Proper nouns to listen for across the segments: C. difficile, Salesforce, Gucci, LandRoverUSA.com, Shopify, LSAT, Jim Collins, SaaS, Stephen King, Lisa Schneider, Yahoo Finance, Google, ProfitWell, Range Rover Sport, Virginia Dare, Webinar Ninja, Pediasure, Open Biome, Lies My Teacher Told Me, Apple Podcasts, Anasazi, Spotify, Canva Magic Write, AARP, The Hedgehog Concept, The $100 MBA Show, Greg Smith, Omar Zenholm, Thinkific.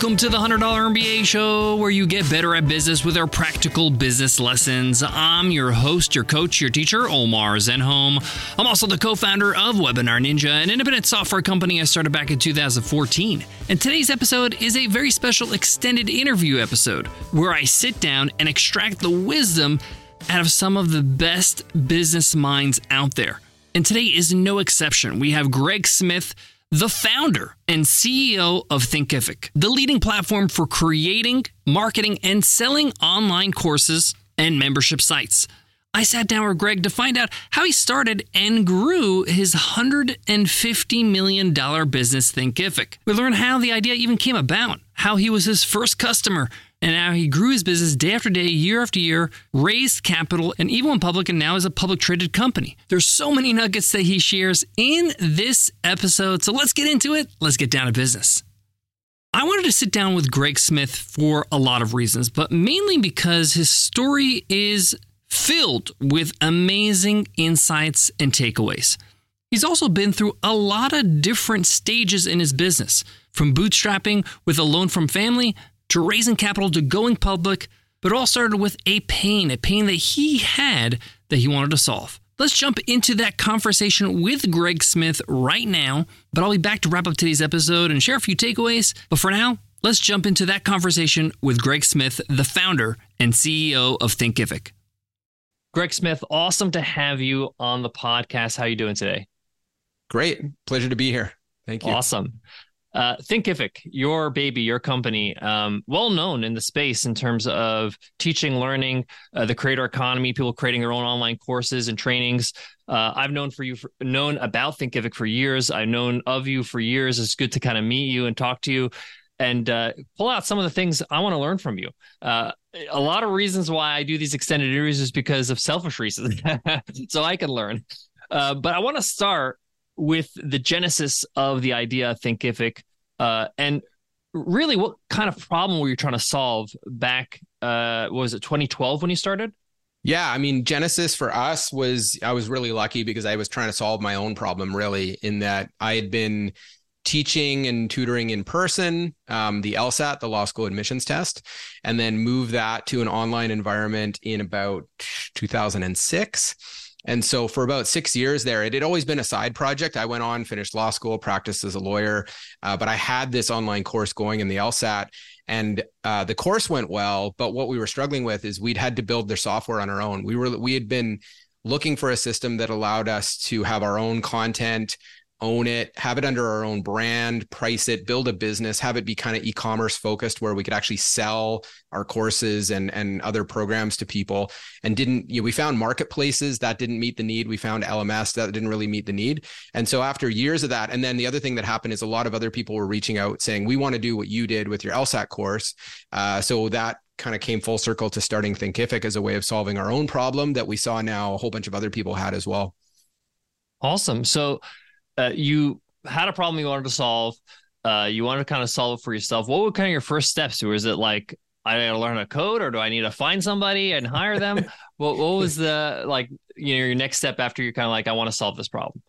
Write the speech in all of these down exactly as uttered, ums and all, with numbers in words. Welcome to The one hundred dollar M B A Show, where you get better at business with our practical business lessons. I'm your host, your coach, your teacher, Omar Zenholm. I'm also the co-founder of Webinar Ninja, an independent software company I started back in two thousand fourteen. And today's episode is a very special extended interview episode, where I sit down and extract the wisdom out of some of the best business minds out there. And today is no exception. We have Greg Smith, the founder and C E O of Thinkific, the leading platform for creating, marketing, and selling online courses and membership sites. I sat down with Greg to find out how he started and grew his one hundred fifty million dollars business, Thinkific. We learned how the idea even came about, how he was his first customer, and how he grew his business day after day, year after year, raised capital, and even went public, and now is a public traded company. There's so many nuggets that he shares in this episode, so let's get into it. Let's get down to business. I wanted to sit down with Greg Smith for a lot of reasons, but mainly because his story is filled with amazing insights and takeaways. He's also been through a lot of different stages in his business, from bootstrapping with a loan from family to raising capital, to going public, but it all started with a pain, a pain that he had that he wanted to solve. Let's jump into that conversation with Greg Smith right now, but I'll be back to wrap up today's episode and share a few takeaways. But for now, let's jump into that conversation with Greg Smith, the founder and C E O of Thinkific. Greg Smith, awesome to have you on the podcast. How are you doing today? Great. Pleasure to be here. Thank you. Awesome. Uh, Thinkific, your baby, your company, um, well known in the space in terms of teaching, learning, uh, the creator economy, people creating their own online courses and trainings. Uh, I've known for you, for, known about Thinkific for years. I've known of you for years. It's good to kind of meet you and talk to you, and uh, pull out some of the things I want to learn from you. Uh, a lot of reasons why I do these extended interviews is because of selfish reasons, so I can learn. Uh, but I want to start with the genesis of the idea of Thinkific, uh, and really what kind of problem were you trying to solve back, uh, what was it, twenty twelve when you started? Yeah, I mean, genesis for us was, I was really lucky because I was trying to solve my own problem, really, in that I had been teaching and tutoring in person, um, the LSAT, the law school admissions test, and then moved that to an online environment in about two thousand six. And so for about six years there, it had always been a side project. I went on, finished law school, practiced as a lawyer, uh, but I had this online course going in the LSAT, and uh, the course went well. But what we were struggling with is we'd had to build their software on our own. We were we had been looking for a system that allowed us to have our own content, own it, have it under our own brand, price it, build a business, have it be kind of e-commerce focused where we could actually sell our courses and, and other programs to people. And didn't, you know, we found marketplaces that didn't meet the need. We found L M S that didn't really meet the need. And so after years of that, and then the other thing that happened is a lot of other people were reaching out saying, we want to do what you did with your LSAT course. Uh, so that kind of came full circle to starting Thinkific as a way of solving our own problem that we saw now a whole bunch of other people had as well. Awesome. So Uh, you had a problem you wanted to solve. Uh, you wanted to kind of solve it for yourself. What were kind of your first steps? Was it like, I got to learn how to code, or do I need to find somebody and hire them? what What was the, like, you know, your next step after you're kind of like, I want to solve this problem?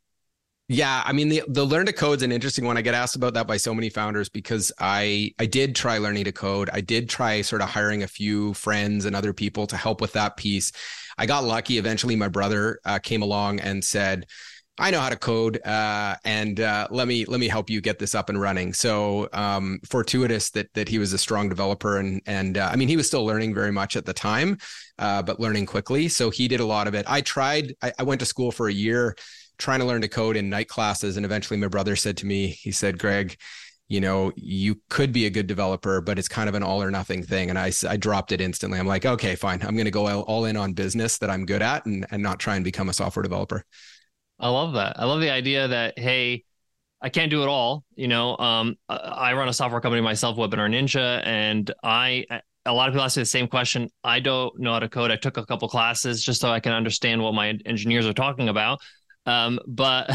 Yeah, I mean, the, the learn to code is an interesting one. I get asked about that by so many founders because I I did try learning to code. I did try sort of hiring a few friends and other people to help with that piece. I got lucky. Eventually, my brother uh, came along and said, I know how to code, uh, and uh, let me let me help you get this up and running. So um, fortuitous that that he was a strong developer, and and uh, I mean, he was still learning very much at the time, uh, but learning quickly. So he did a lot of it. I tried. I, I went to school for a year, trying to learn to code in night classes, and eventually my brother said to me, he said, Greg, you know, you could be a good developer, but it's kind of an all or nothing thing. And I, I dropped it instantly. I'm like, okay, fine. I'm going to go all in on business that I'm good at and, and not try and become a software developer. I love that. I love the idea that, hey, I can't do it all. You know, um, I run a software company myself, Webinar Ninja, and I, a lot of people ask me the same question. I don't know how to code. I took a couple classes just so I can understand what my engineers are talking about. Um, but,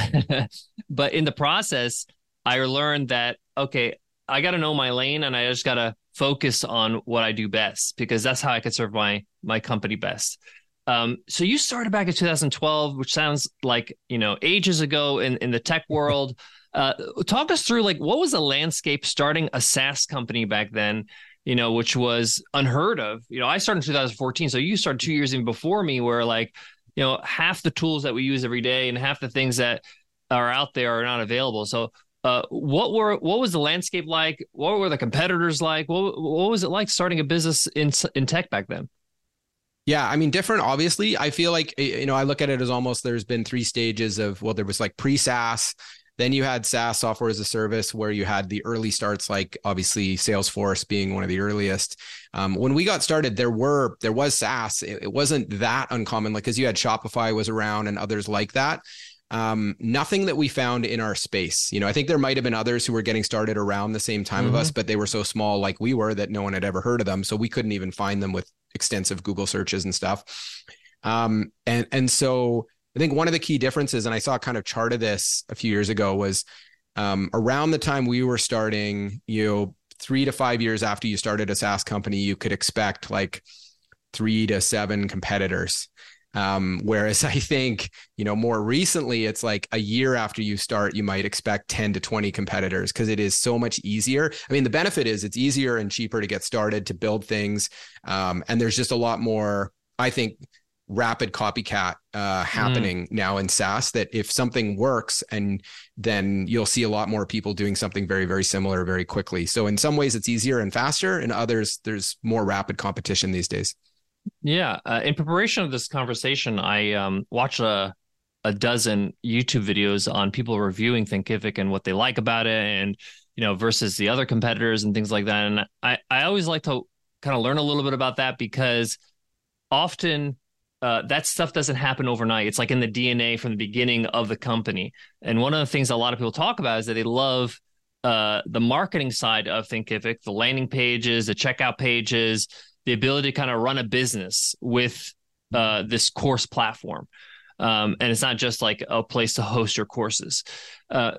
but in the process, I learned that, okay, I got to know my lane and I just got to focus on what I do best because that's how I could serve my, my company best. Um, so you started back in two thousand twelve, which sounds like, you know, ages ago in, in the tech world. Uh, talk us through, like, what was the landscape starting a SaaS company back then, you know, which was unheard of. You know, I started in two thousand fourteen. So you started two years in before me where, like, you know, half the tools that we use every day and half the things that are out there are not available. So uh, what were, what was the landscape like? What were the competitors like? What, what was it like starting a business in in tech back then? Yeah, I mean, different, obviously. I feel like, you know, I look at it as almost there's been three stages of, well, there was like pre-SaaS, then you had SaaS, software as a service, where you had the early starts, like obviously Salesforce being one of the earliest. Um, when we got started, there were, there was SaaS. It, it wasn't that uncommon, like, because you had Shopify was around and others like that. Um, nothing that we found in our space. You know, I think there might have been others who were getting started around the same time mm-hmm. of us, but they were so small like we were that no one had ever heard of them. So we couldn't even find them with extensive Google searches and stuff. Um, and, and so I think one of the key differences, and I saw kind of chart of this a few years ago, was um, around the time we were starting, you know, three to five years after you started a SaaS company, you could expect like three to seven competitors. Um, whereas I think, you know, more recently, it's like a year after you start, you might expect ten to twenty competitors because it is so much easier. I mean, the benefit is it's easier and cheaper to get started, to build things. Um, and there's just a lot more, I think, rapid copycat uh, happening mm. now in SaaS, that if something works, and then you'll see a lot more people doing something very, very similar very quickly. So in some ways, it's easier and faster. In others, there's more rapid competition these days. Yeah. Uh, in preparation of this conversation, I um, watched a, a dozen YouTube videos on people reviewing Thinkific and what they like about it, and, you know, versus the other competitors and things like that. And I, I always like to kind of learn a little bit about that because often uh, that stuff doesn't happen overnight. It's like in the D N A from the beginning of the company. And one of the things a lot of people talk about is that they love uh, the marketing side of Thinkific, the landing pages, the checkout pages, the ability to kind of run a business with uh, this course platform. Um, and it's not just like a place to host your courses. Uh,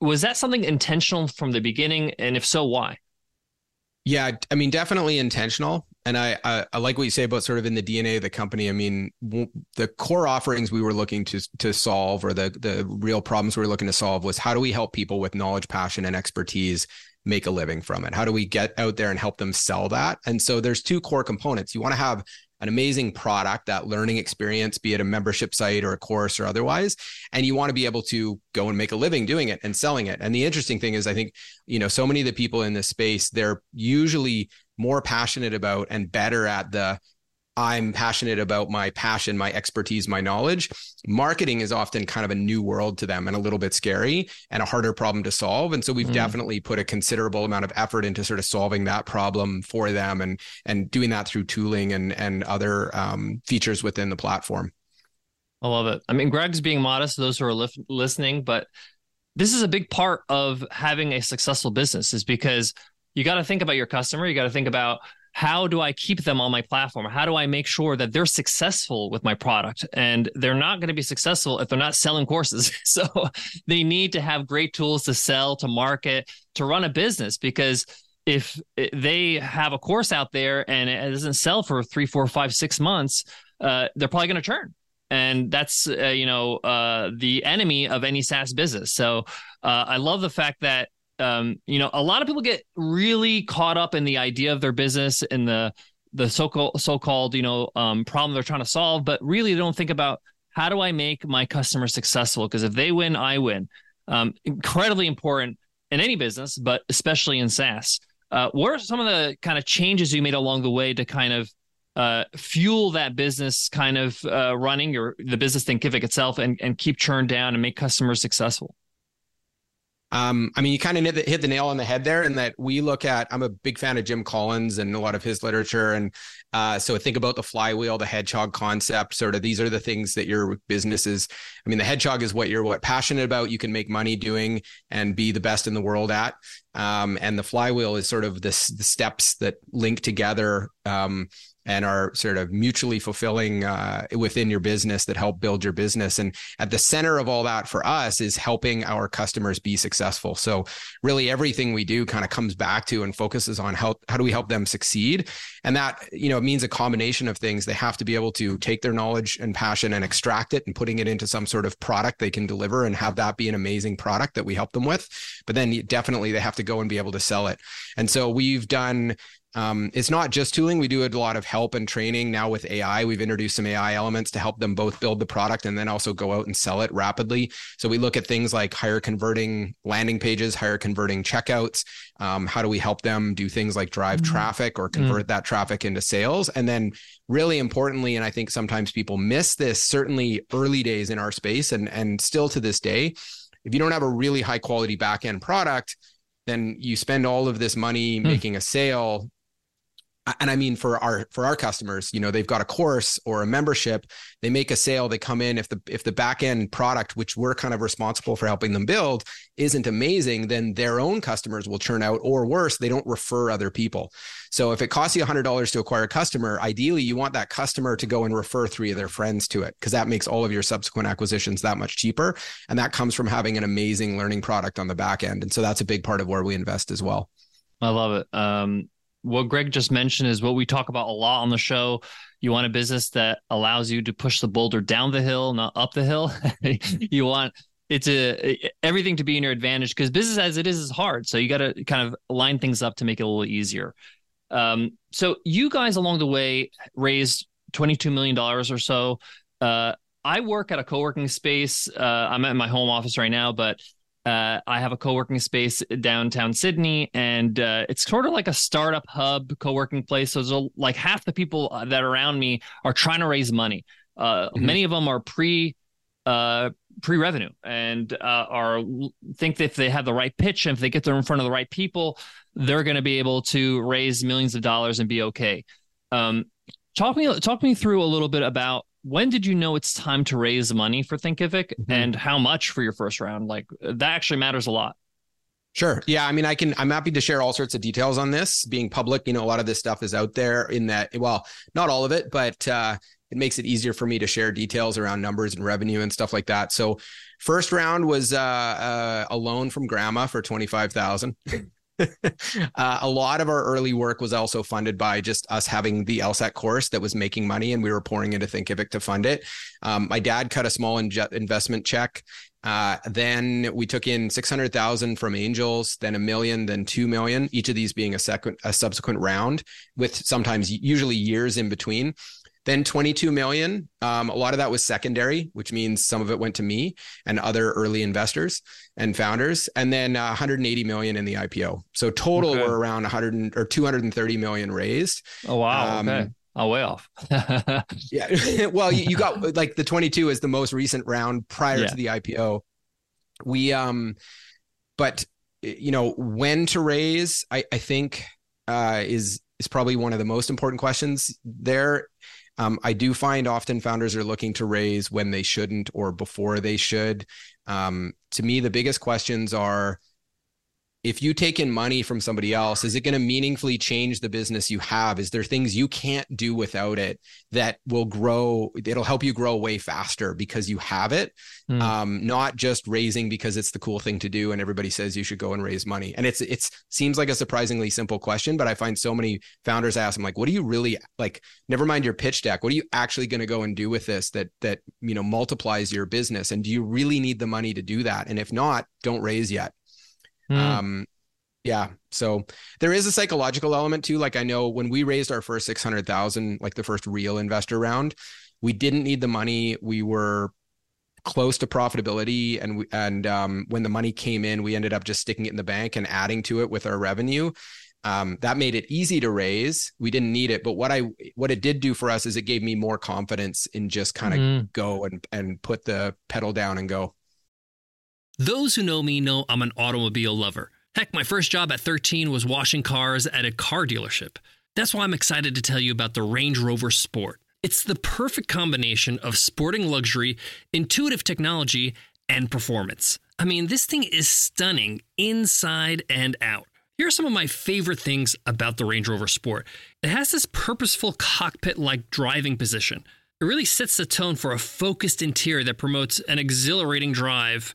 was that something intentional from the beginning? And if so, why? Yeah, I mean, definitely intentional. And I, I, I like what you say about sort of in the D N A of the company. I mean, w- the core offerings we were looking to to solve, or the the real problems we were looking to solve, was how do we help people with knowledge, passion, and expertise make a living from it? How do we get out there and help them sell that? And so there's two core components. You want to have an amazing product, that learning experience, be it a membership site or a course or otherwise, and you want to be able to go and make a living doing it and selling it. And the interesting thing is, I think, you know, so many of the people in this space, they're usually more passionate about and better at the, I'm passionate about my passion, my expertise, my knowledge. Marketing is often kind of a new world to them and a little bit scary and a harder problem to solve. And so we've mm. definitely put a considerable amount of effort into sort of solving that problem for them, and and doing that through tooling and, and other um, features within the platform. I love it. I mean, Greg's being modest to those who are li- listening, but this is a big part of having a successful business, is because you got to think about your customer. You got to think about, how do I keep them on my platform? How do I make sure that they're successful with my product? And they're not going to be successful if they're not selling courses. So they need to have great tools to sell, to market, to run a business, because if they have a course out there and it doesn't sell for three, four, five, six months, uh, they're probably going to churn. And that's, uh, you know, uh, the enemy of any SaaS business. So uh, I love the fact that, um, you know, a lot of people get really caught up in the idea of their business and the the so-called, so-called you know, um, problem they're trying to solve, but really they don't think about, how do I make my customer successful? Because if they win, I win. Um, incredibly important in any business, but especially in SaaS. Uh, what are some of the kind of changes you made along the way to kind of uh, fuel that business kind of uh, running, or the business Thinkific itself, and, and keep churned down and make customers successful? Um, I mean, you kind of hit the, hit the nail on the head there, in that we look at, I'm a big fan of Jim Collins and a lot of his literature. And uh, so think about the flywheel, the hedgehog concept, sort of, these are the things that your business is. I mean, the hedgehog is what you're what passionate about, you can make money doing and be the best in the world at. Um, and the flywheel is sort of this, the steps that link together um, and are sort of mutually fulfilling uh, within your business, that help build your business. And at the center of all that for us is helping our customers be successful. So really everything we do kind of comes back to and focuses on how, how do we help them succeed? And that, you know, it means a combination of things. They have to be able to take their knowledge and passion and extract it and putting it into some sort of product they can deliver and have that be an amazing product that we help them with. But then definitely they have to go and be able to sell it. And so we've done, Um, it's not just tooling. We do a lot of help and training now with A I. We've introduced some A I elements to help them both build the product and then also go out and sell it rapidly. So we look at things like higher converting landing pages, higher converting checkouts. Um, how do we help them do things like drive mm-hmm. traffic or convert mm-hmm. that traffic into sales? And then really importantly, and I think sometimes people miss this, certainly early days in our space and, and still to this day, if you don't have a really high quality back-end product, then you spend all of this money mm-hmm. making a sale. And I mean, for our for our customers, you know, they've got a course or a membership, they make a sale, they come in. If the if the back end product, which we're kind of responsible for helping them build, isn't amazing, then their own customers will churn out, or worse, they don't refer other people. So if it costs you one hundred dollars to acquire a customer, ideally you want that customer to go and refer three of their friends to it, because that makes all of your subsequent acquisitions that much cheaper. And that comes from having an amazing learning product on the back end. And so that's a big part of where we invest as well. I love it. Um... What Greg just mentioned is what we talk about a lot on the show. You want a business that allows you to push the boulder down the hill, not up the hill. You want it to everything to be in your advantage, because business as it is is hard. So you got to kind of line things up to make it a little easier. Um, so you guys along the way raised twenty-two million dollars or so. Uh, I work at a co-working space. Uh, I'm at my home office right now, but Uh, I have a co-working space downtown Sydney, and uh, it's sort of like a startup hub co-working place. So there's a, like half the people that are around me are trying to raise money. Uh, mm-hmm. Many of them are pre, uh, pre-revenue and uh, are think that if they have the right pitch and if they get there in front of the right people, they're going to be able to raise millions of dollars and be okay. Um, talk me, talk me through a little bit about, when did you know it's time to raise money for Thinkific mm-hmm. and how much for your first round? Like that actually matters a lot. Sure. Yeah. I mean, I can, I'm happy to share all sorts of details on this being public. You know, a lot of this stuff is out there in that, well, not all of it, but uh, it makes it easier for me to share details around numbers and revenue and stuff like that. So first round was uh, uh, a loan from grandma for twenty-five thousand dollars. uh, a lot of our early work was also funded by just us having the LSAT course that was making money, and we were pouring into Thinkific to fund it. Um, my dad cut a small in- investment check. Uh, then we took in six hundred thousand from angels, then a million, then two million, each of these being a second, a subsequent round with sometimes usually years in between. Then twenty-two million. Um, a lot of that was secondary, which means some of it went to me and other early investors and founders. And then uh, one hundred eighty million in the I P O. So total, okay, we're around one hundred or two hundred thirty million raised. Oh wow! Um, okay, I'm way off. Yeah. Well, you, you got like the twenty-two is the most recent round prior yeah. to the I P O. We, um, but you know when to raise, I, I think uh, is is probably one of the most important questions there. Um, I do find often founders are looking to raise when they shouldn't or before they should. Um, to me, the biggest questions are, if you take in money from somebody else, is it going to meaningfully change the business you have? Is there things you can't do without it that will grow? It'll help you grow way faster because you have it, mm. um, not just raising because it's the cool thing to do and everybody says you should go and raise money. And it's it's seems like a surprisingly simple question, but I find so many founders ask them, like, what do you really like? Never mind your pitch deck. What are you actually going to go and do with this that that you know multiplies your business? And do you really need the money to do that? And if not, don't raise yet. Mm. Um, yeah. So there is a psychological element too. Like I know when we raised our first six hundred thousand, like the first real investor round, we didn't need the money. We were close to profitability. And we, and, um, when the money came in, we ended up just sticking it in the bank and adding to it with our revenue. Um, that made it easy to raise. We didn't need it. But what I, what it did do for us is it gave me more confidence in just kind of mm. go and, and put the pedal down and go. Those who know me know I'm an automobile lover. Heck, my first job at thirteen was washing cars at a car dealership. That's why I'm excited to tell you about the Range Rover Sport. It's the perfect combination of sporting luxury, intuitive technology, and performance. I mean, this thing is stunning inside and out. Here are some of my favorite things about the Range Rover Sport. It has this purposeful cockpit-like driving position. It really sets the tone for a focused interior that promotes an exhilarating drive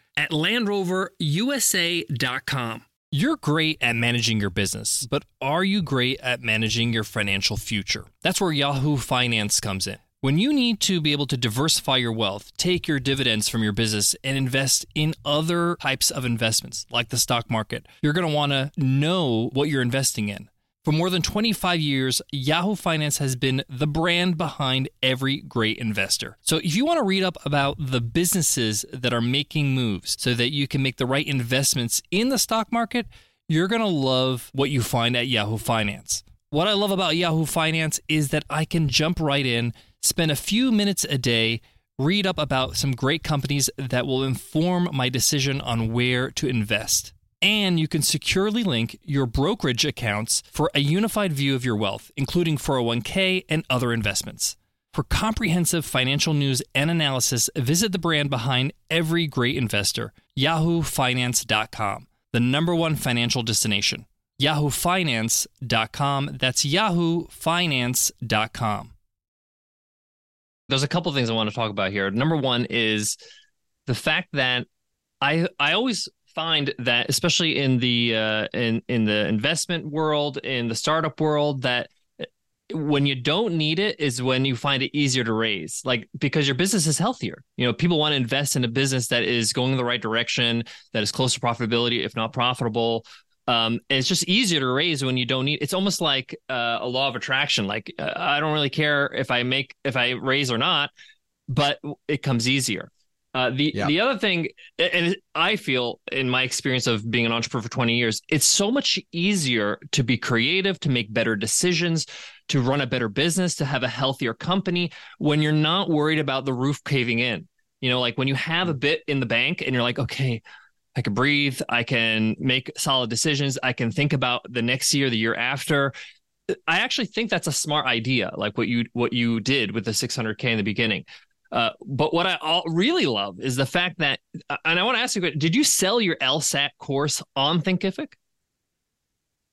at Land Rover U S A dot com. You're great at managing your business, but are you great at managing your financial future? That's where Yahoo Finance comes in. When you need to be able to diversify your wealth, take your dividends from your business, and invest in other types of investments, like the stock market, you're going to want to know what you're investing in. For more than twenty-five years, Yahoo Finance has been the brand behind every great investor. So if you want to read up about the businesses that are making moves so that you can make the right investments in the stock market, you're going to love what you find at Yahoo Finance. What I love about Yahoo Finance is that I can jump right in, spend a few minutes a day, read up about some great companies that will inform my decision on where to invest. And you can securely link your brokerage accounts for a unified view of your wealth, including four oh one k and other investments. For comprehensive financial news and analysis, visit the brand behind every great investor, Yahoo Finance dot com, the number one financial destination. Yahoo Finance dot com. That's Yahoo Finance dot com. There's a couple of things I want to talk about here. Number one is the fact that I I always find that, especially in the uh, in in the investment world, in the startup world, that when you don't need it is when you find it easier to raise, like because your business is healthier. You know, people want to invest in a business that is going in the right direction, that is close to profitability, if not profitable. Um, and it's just easier to raise when you don't need. It's almost like uh, a law of attraction. Like uh, I don't really care if I make if I raise or not, but it comes easier. Uh, the yeah. the other thing, and I feel in my experience of being an entrepreneur for twenty years, it's so much easier to be creative, to make better decisions, to run a better business, to have a healthier company when you're not worried about the roof caving in. You know, like when you have a bit in the bank and you're like, okay, I can breathe, I can make solid decisions, I can think about the next year, the year after. I actually think that's a smart idea, like what you what you did with the six hundred K in the beginning. Uh, but what I all really love is the fact that, and I want to ask you, did you sell your LSAT course on Thinkific?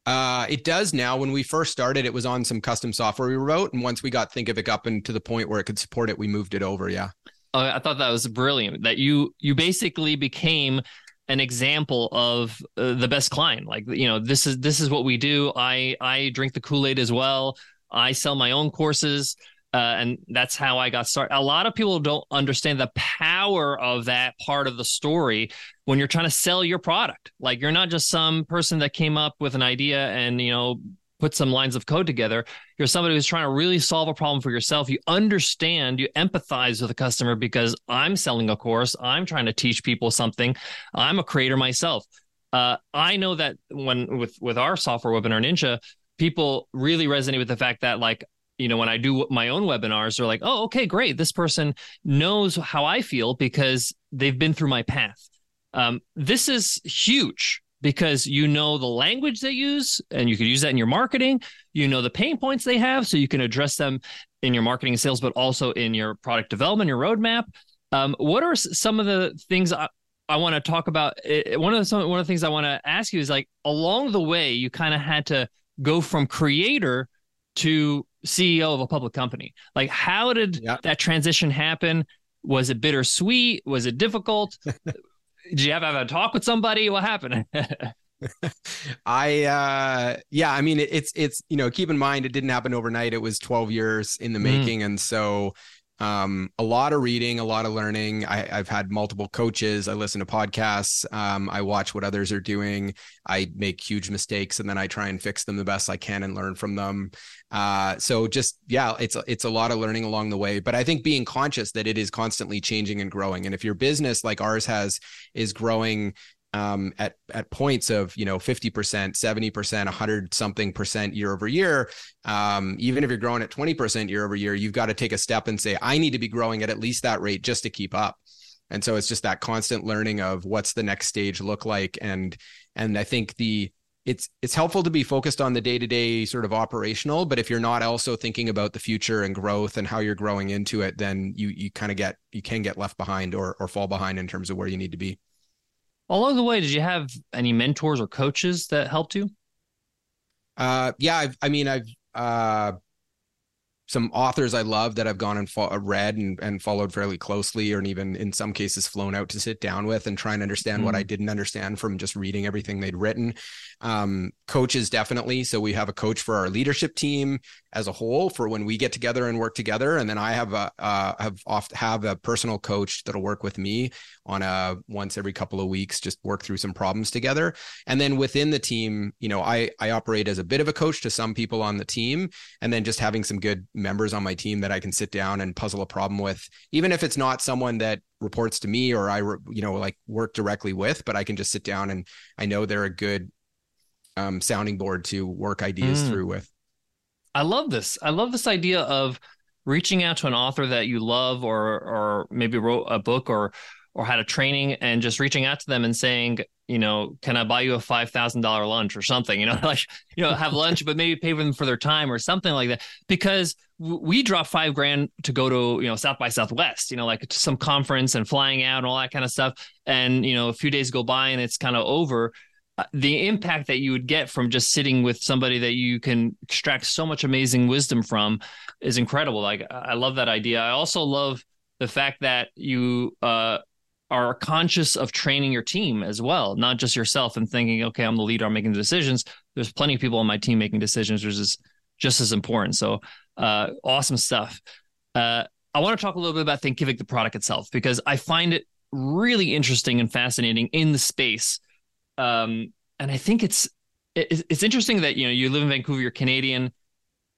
Uh, it does now. When we first started, it was on some custom software we wrote. And once we got Thinkific up and to the point where it could support it, we moved it over. Yeah. Oh, I thought that was brilliant that you, you basically became an example of uh, the best client. Like, you know, this is, this is what we do. I, I drink the Kool-Aid as well. I sell my own courses. Uh, and that's how I got started. A lot of people don't understand the power of that part of the story when you're trying to sell your product. Like you're not just some person that came up with an idea and, you know, put some lines of code together. You're somebody who's trying to really solve a problem for yourself. You understand, you empathize with the customer because I'm selling a course. I'm trying to teach people something. I'm a creator myself. Uh, I know that when with with our software, Webinar Ninja, people really resonate with the fact that, like, you know, when I do my own webinars, they're like, oh, okay, great. This person knows how I feel because they've been through my path. Um, this is huge because you know the language they use and you could use that in your marketing. You know the pain points they have so you can address them in your marketing and sales, but also in your product development, your roadmap. Um, what are some of the things I, I want to talk about? It, one of the some, one of the things I want to ask you is, like, along the way, you kind of had to go from creator to C E O of a public company. Like, how did yeah. that transition happen? Was it bittersweet? Was it difficult? Did you have, have a talk with somebody? What happened? I, uh, yeah, I mean, it's, it's, you know, keep in mind, it didn't happen overnight. It was twelve years in the making. Mm. And so, um, a lot of reading, a lot of learning. I, I've had multiple coaches. I listen to podcasts. Um, I watch what others are doing. I make huge mistakes and then I try and fix them the best I can and learn from them. Uh, so just, yeah, it's, it's a lot of learning along the way, but I think being conscious that it is constantly changing and growing. And if your business, like ours has, is growing, um, at, at points of, you know, fifty percent, seventy percent, one hundred something percent year over year. Um, even if you're growing at twenty percent year over year, you've got to take a step and say, I need to be growing at at least that rate just to keep up. And so it's just that constant learning of what's the next stage look like. And, and I think the, it's, it's helpful to be focused on the day-to-day sort of operational, but if you're not also thinking about the future and growth and how you're growing into it, then you, you kind of get, you can get left behind or, or fall behind in terms of where you need to be. Along the way, did you have any mentors or coaches that helped you? Uh, yeah, I've, I mean, I've uh, some authors I love that I've gone and fo- read and, and followed fairly closely, or even in some cases flown out to sit down with and try and understand mm-hmm. what I didn't understand from just reading everything they'd written. Um, coaches, definitely. So we have a coach for our leadership team as a whole for when we get together and work together. And then I have a, uh, have oft have a personal coach that'll work with me on a once every couple of weeks, just work through some problems together. And then within the team, you know, I, I operate as a bit of a coach to some people on the team, and then just having some good members on my team that I can sit down and puzzle a problem with, even if it's not someone that reports to me or I, you know, like work directly with, but I can just sit down and I know they're a good um, sounding board to work ideas mm. through with. I love this. I love this idea of reaching out to an author that you love, or or maybe wrote a book or or had a training, and just reaching out to them and saying, you know, can I buy you a five thousand dollars lunch or something, you know, like, you know, have lunch, but maybe pay them for their time or something like that. Because we dropped five grand to go to, you know, South by Southwest, you know, like to some conference and flying out and all that kind of stuff. And, you know, a few days go by and it's kind of over. The impact that you would get from just sitting with somebody that you can extract so much amazing wisdom from is incredible. Like, I love that idea. I also love the fact that you uh, are conscious of training your team as well, not just yourself and thinking, okay, I'm the leader, I'm making the decisions. There's plenty of people on my team making decisions, which is just as important. So uh, awesome stuff. Uh, I want to talk a little bit about Thinkific, the product itself, because I find it really interesting and fascinating in the space. Um, and I think it's, it, it's interesting that, you know, you live in Vancouver, you're Canadian.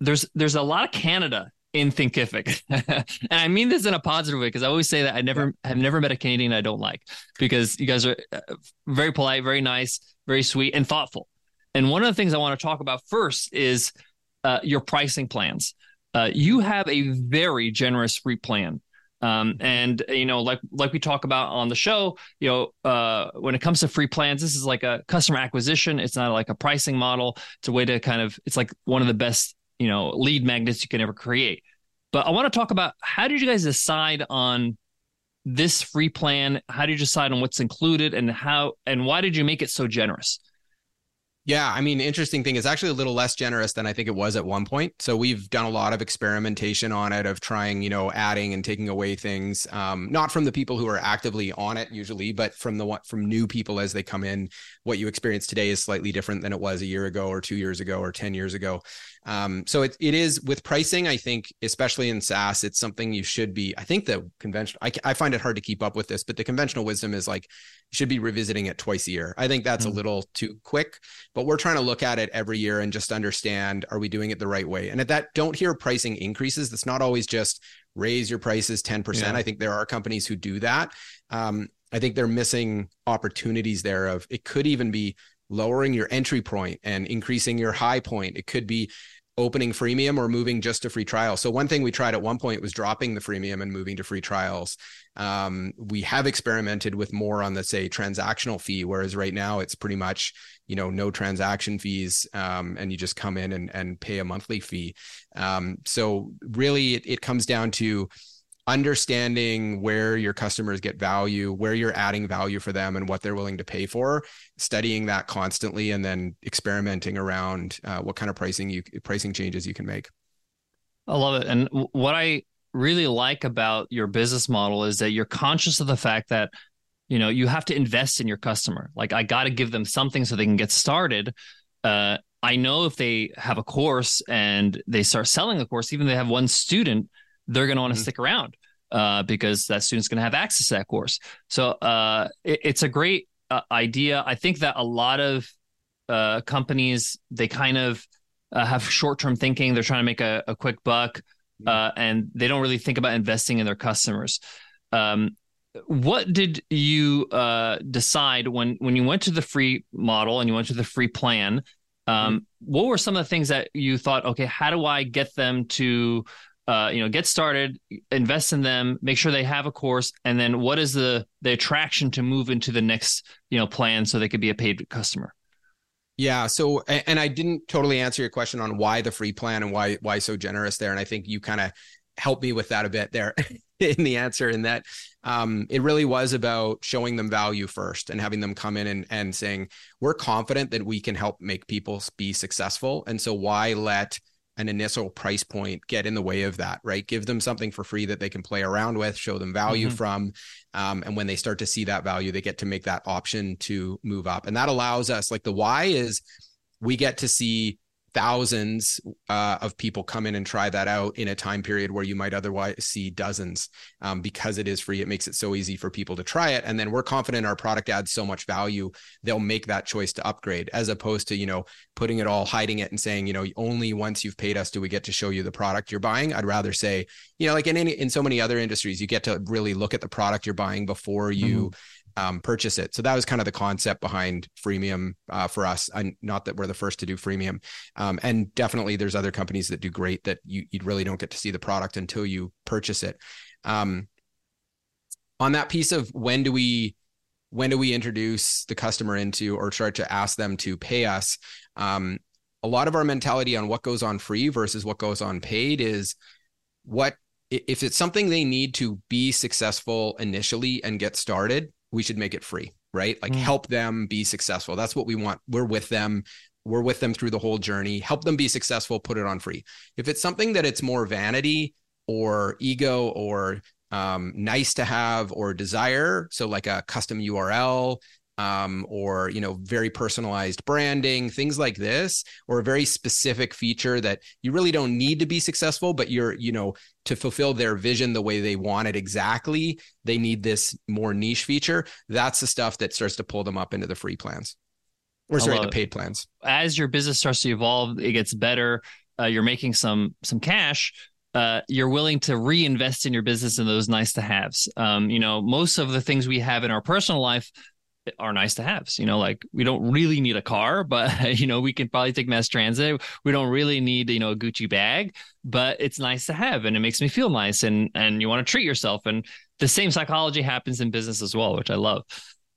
There's, there's a lot of Canada in Thinkific. And I mean this in a positive way, because I always say that I never, yeah. I've never met a Canadian I don't like, because you guys are very polite, very nice, very sweet and thoughtful. And one of the things I want to talk about first is, uh, your pricing plans. Uh, you have a very generous free plan. Um, and, you know, like, like we talk about on the show, you know, uh, when it comes to free plans, this is like a customer acquisition. It's not like a pricing model. It's a way to kind of, it's like one of the best, you know, lead magnets you can ever create. But I want to talk about, how did you guys decide on this free plan? How did you decide on what's included, and how, and why did you make it so generous? Yeah, I mean, interesting thing is actually a little less generous than I think it was at one point. So we've done a lot of experimentation on it, of trying, you know, adding and taking away things, um, not from the people who are actively on it usually, but from the from new people as they come in. What you experience today is slightly different than it was a year ago or two years ago or ten years ago. Um, so it it is with pricing, I think, especially in SaaS, it's something you should be, I think the conventional, I, I find it hard to keep up with this, but the conventional wisdom is like, you should be revisiting it twice a year. I think that's mm-hmm. a little too quick. But we're trying to look at it every year and just understand, are we doing it the right way? And at that, don't hear pricing increases. That's not always just raise your prices ten percent. Yeah. I think there are companies who do that. Um, I think they're missing opportunities there of, it could even be lowering your entry point and increasing your high point. It could be opening freemium or moving just to free trial. So one thing we tried at one point was dropping the freemium and moving to free trials. Um, we have experimented with more on the, say, transactional fee, whereas right now it's pretty much, you know, no transaction fees, um, and you just come in and, and pay a monthly fee. Um, so really it, it comes down to understanding where your customers get value, where you're adding value for them and what they're willing to pay for, studying that constantly, and then experimenting around uh, what kind of pricing you pricing changes you can make. I love it. And what I really like about your business model is that you're conscious of the fact that, you know, you have to invest in your customer. Like, I got to give them something so they can get started. Uh, I know if they have a course and they start selling the course, even if they have one student, they're going to want to mm-hmm. stick around uh, because that student's going to have access to that course. So uh, it, it's a great uh, idea. I think that a lot of uh, companies, they kind of uh, have short-term thinking. They're trying to make a, a quick buck, uh, and they don't really think about investing in their customers. Um, what did you uh, decide when, when you went to the free model and you went to the free plan? Um, mm-hmm. What were some of the things that you thought, okay, how do I get them to... Uh, you know, get started, invest in them, make sure they have a course, and then what is the the attraction to move into the next, you know, plan so they could be a paid customer? Yeah. So, and I didn't totally answer your question on why the free plan and why why so generous there, and I think you kind of helped me with that a bit there in the answer. In that, um, it really was about showing them value first and having them come in and and saying, we're confident that we can help make people be successful, and so why let an initial price point get in the way of that, right? Give them something for free that they can play around with, show them value mm-hmm. from. Um, and when they start to see that value, they get to make that option to move up. And that allows us, like, the why is we get to see thousands uh, of people come in and try that out in a time period where you might otherwise see dozens. Um, because it is free, it makes it so easy for people to try it. And then we're confident our product adds so much value, they'll make that choice to upgrade, as opposed to, you know, putting it all, hiding it and saying, you know, only once you've paid us do we get to show you the product you're buying. I'd rather say, you know, like in any, in so many other industries, you get to really look at the product you're buying before you mm-hmm. Um, purchase it. So that was kind of the concept behind freemium uh, for us. And not that we're the first to do freemium. Um, and definitely there's other companies that do great that you you really don't get to see the product until you purchase it. Um, on that piece of when do we when do we introduce the customer into or start to ask them to pay us, um, a lot of our mentality on what goes on free versus what goes on paid is what if it's something they need to be successful initially and get started, we should make it free, right? Like mm. help them be successful. That's what we want. We're with them. We're with them through the whole journey. Help them be successful, put it on free. If it's something that it's more vanity or ego or um, nice to have or desire, so like a custom U R L um, or, you know, very personalized branding, things like this, or a very specific feature that you really don't need to be successful, but you're, you know, to fulfill their vision the way they want it exactly, they need this more niche feature. That's the stuff that starts to pull them up into the free plans or sorry, the paid plans. As your business starts to evolve, it gets better. Uh, you're making some, some cash. Uh, you're willing to reinvest in your business in those nice to haves. Um, you know, most of the things we have in our personal life are nice to haves, you know, like we don't really need a car, but you know, we can probably take mass transit. We don't really need, you know, a Gucci bag, but it's nice to have. And it makes me feel nice and, and you want to treat yourself. And the same psychology happens in business as well, which I love.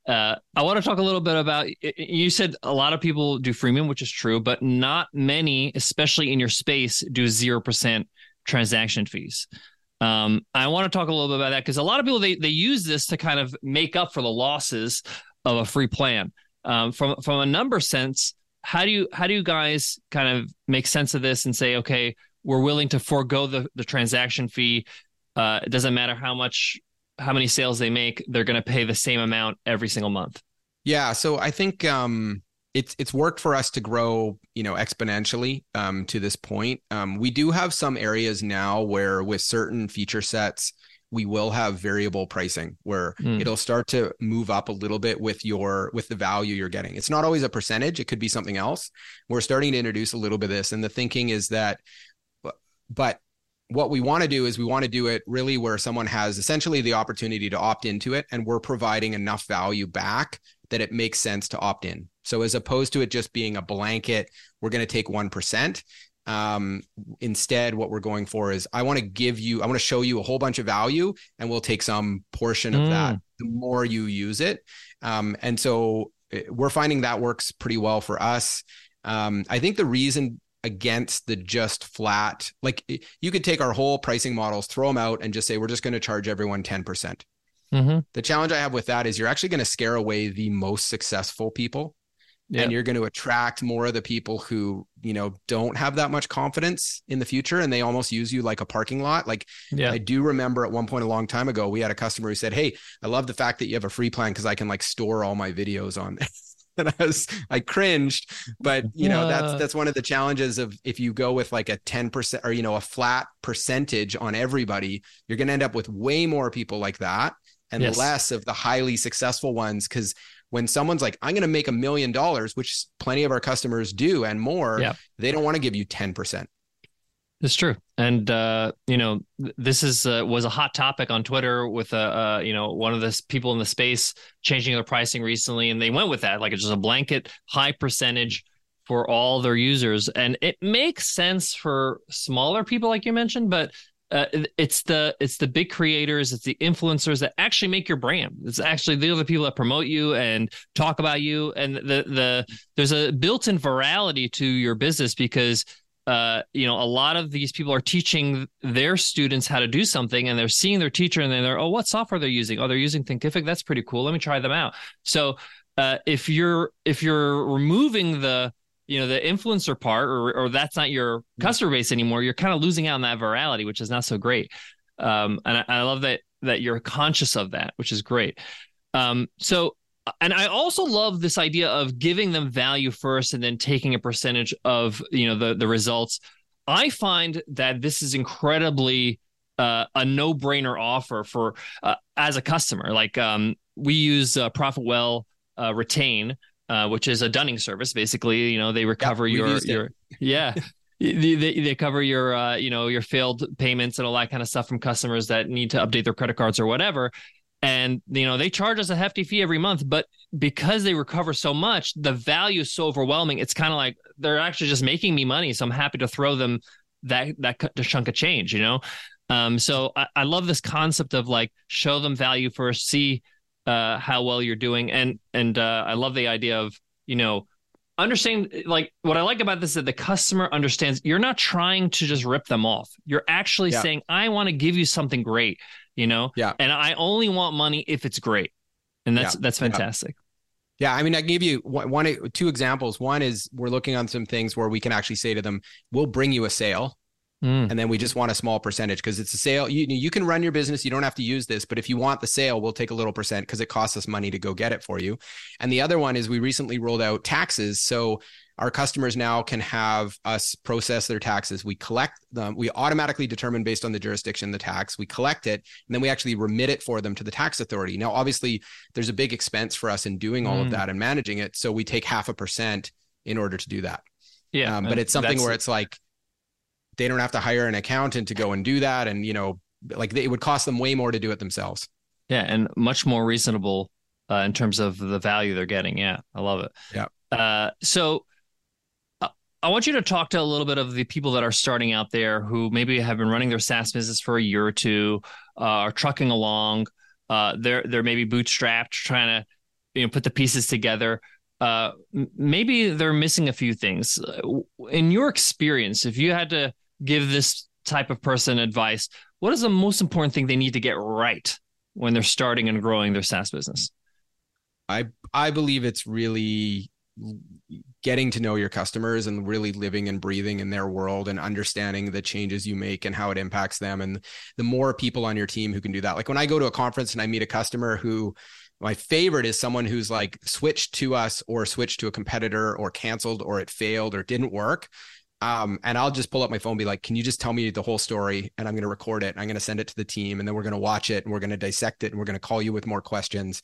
Uh, I want to talk a little bit about, you said a lot of people do freemium, which is true, but not many, especially in your space, do zero percent transaction fees. Um, I want to talk a little bit about that because a lot of people, they, they use this to kind of make up for the losses of a free plan. Um, from from a number sense, how do you how do you guys kind of make sense of this and say, okay, we're willing to forego the, the transaction fee. Uh, it doesn't matter how much how many sales they make, they're going to pay the same amount every single month. Yeah, so I think um, it's it's worked for us to grow, you know, exponentially um, to this point. Um, we do have some areas now where with certain feature sets, we will have variable pricing where mm. it'll start to move up a little bit with your with the value you're getting. It's not always a percentage. It could be something else. We're starting to introduce a little bit of this. And the thinking is that, but what we want to do is we want to do it really where someone has essentially the opportunity to opt into it, and we're providing enough value back that it makes sense to opt in. So as opposed to it just being a blanket, we're going to take one percent. Um, instead, what we're going for is I want to give you, I want to show you a whole bunch of value, and we'll take some portion of mm. that the more you use it. Um, and so we're finding that works pretty well for us. Um, I think the reason against the just flat, like you could take our whole pricing models, throw them out and just say, we're just going to charge everyone ten percent. Mm-hmm. The challenge I have with that is you're actually going to scare away the most successful people. Yep. And you're going to attract more of the people who, you know, don't have that much confidence in the future. And they almost use you like a parking lot. Like yeah. I do remember at one point a long time ago, we had a customer who said, hey, I love the fact that you have a free plan, 'cause I can like store all my videos on this. And I was, I cringed, but you know, that's, that's one of the challenges of if you go with like a ten percent or, you know, a flat percentage on everybody, you're going to end up with way more people like that and yes. less of the highly successful ones. 'Cause when someone's like, I'm going to make a million dollars, which plenty of our customers do and more, yeah. they don't want to give you ten percent. It's true. And, uh, you know, this is uh, was a hot topic on Twitter with, uh, uh, you know, one of the people in the space changing their pricing recently. And they went with that, like it's just a blanket high percentage for all their users. And it makes sense for smaller people, like you mentioned, but uh, it's the it's the big creators, it's the influencers that actually make your brand. It's actually they're the people that promote you and talk about you. And the the there's a built-in virality to your business because Uh, you know, a lot of these people are teaching their students how to do something, and they're seeing their teacher, and then they're, oh, what software they're using? Oh, they're using Thinkific. That's pretty cool. Let me try them out. So, uh, if you're if you're removing the you know the influencer part, or or that's not your customer base anymore, you're kind of losing out on that virality, which is not so great. Um, and I, I love that that you're conscious of that, which is great. Um, so. And I also love this idea of giving them value first and then taking a percentage of, you know, the, the results. I find that this is incredibly uh, a no-brainer offer for uh, as a customer. Like um, we use uh, ProfitWell uh, Retain, uh, which is a dunning service. Basically, you know, they recover yeah, your your yeah. They, they cover your, uh, you know, your failed payments and all that kind of stuff from customers that need to update their credit cards or whatever. And, you know, they charge us a hefty fee every month, but because they recover so much, the value is so overwhelming. It's kind of like they're actually just making me money. So I'm happy to throw them that that chunk of change, you know? Um, so I, I love this concept of like, show them value first, see uh, how well you're doing. And, and uh, I love the idea of, you know, understand, like what I like about this is that the customer understands you're not trying to just rip them off. You're actually yeah. saying, I want to give you something great, you know? Yeah. And I only want money if it's great. And that's, yeah. that's fantastic. Yeah. yeah. I mean, I can give you one, one, two examples. One is we're looking on some things where we can actually say to them, we'll bring you a sale. Mm. And then we just want a small percentage because it's a sale. You, you can run your business. You don't have to use this, but if you want the sale, we'll take a little percent because it costs us money to go get it for you. And the other one is we recently rolled out taxes. So our customers now can have us process their taxes. We collect them. We automatically determine based on the jurisdiction, the tax, we collect it, and then we actually remit it for them to the tax authority. Now, obviously there's a big expense for us in doing all mm. of that and managing it. So we take half a percent in order to do that. Yeah. Um, but it's something where it's like, they don't have to hire an accountant to go and do that. And, you know, like they, it would cost them way more to do it themselves. Yeah. And much more reasonable uh, in terms of the value they're getting. Yeah. I love it. Yeah. Uh, so uh, I want you to talk to a little bit of the people that are starting out there who maybe have been running their SaaS business for a year or two, uh, are trucking along. Uh, they're, they're maybe bootstrapped, trying to, you know, put the pieces together. Uh, maybe they're missing a few things. In your experience, if you had to give this type of person advice, what is the most important thing they need to get right when they're starting and growing their SaaS business? I I believe it's really getting to know your customers and really living and breathing in their world and understanding the changes you make and how it impacts them. And the more people on your team who can do that. Like when I go to a conference and I meet a customer who, my favorite is someone who's like switched to us or switched to a competitor or canceled or it failed or didn't work. Um, and I'll just pull up my phone and be like, can you just tell me the whole story? And I'm going to record it and I'm going to send it to the team and then we're going to watch it and we're going to dissect it and we're going to call you with more questions.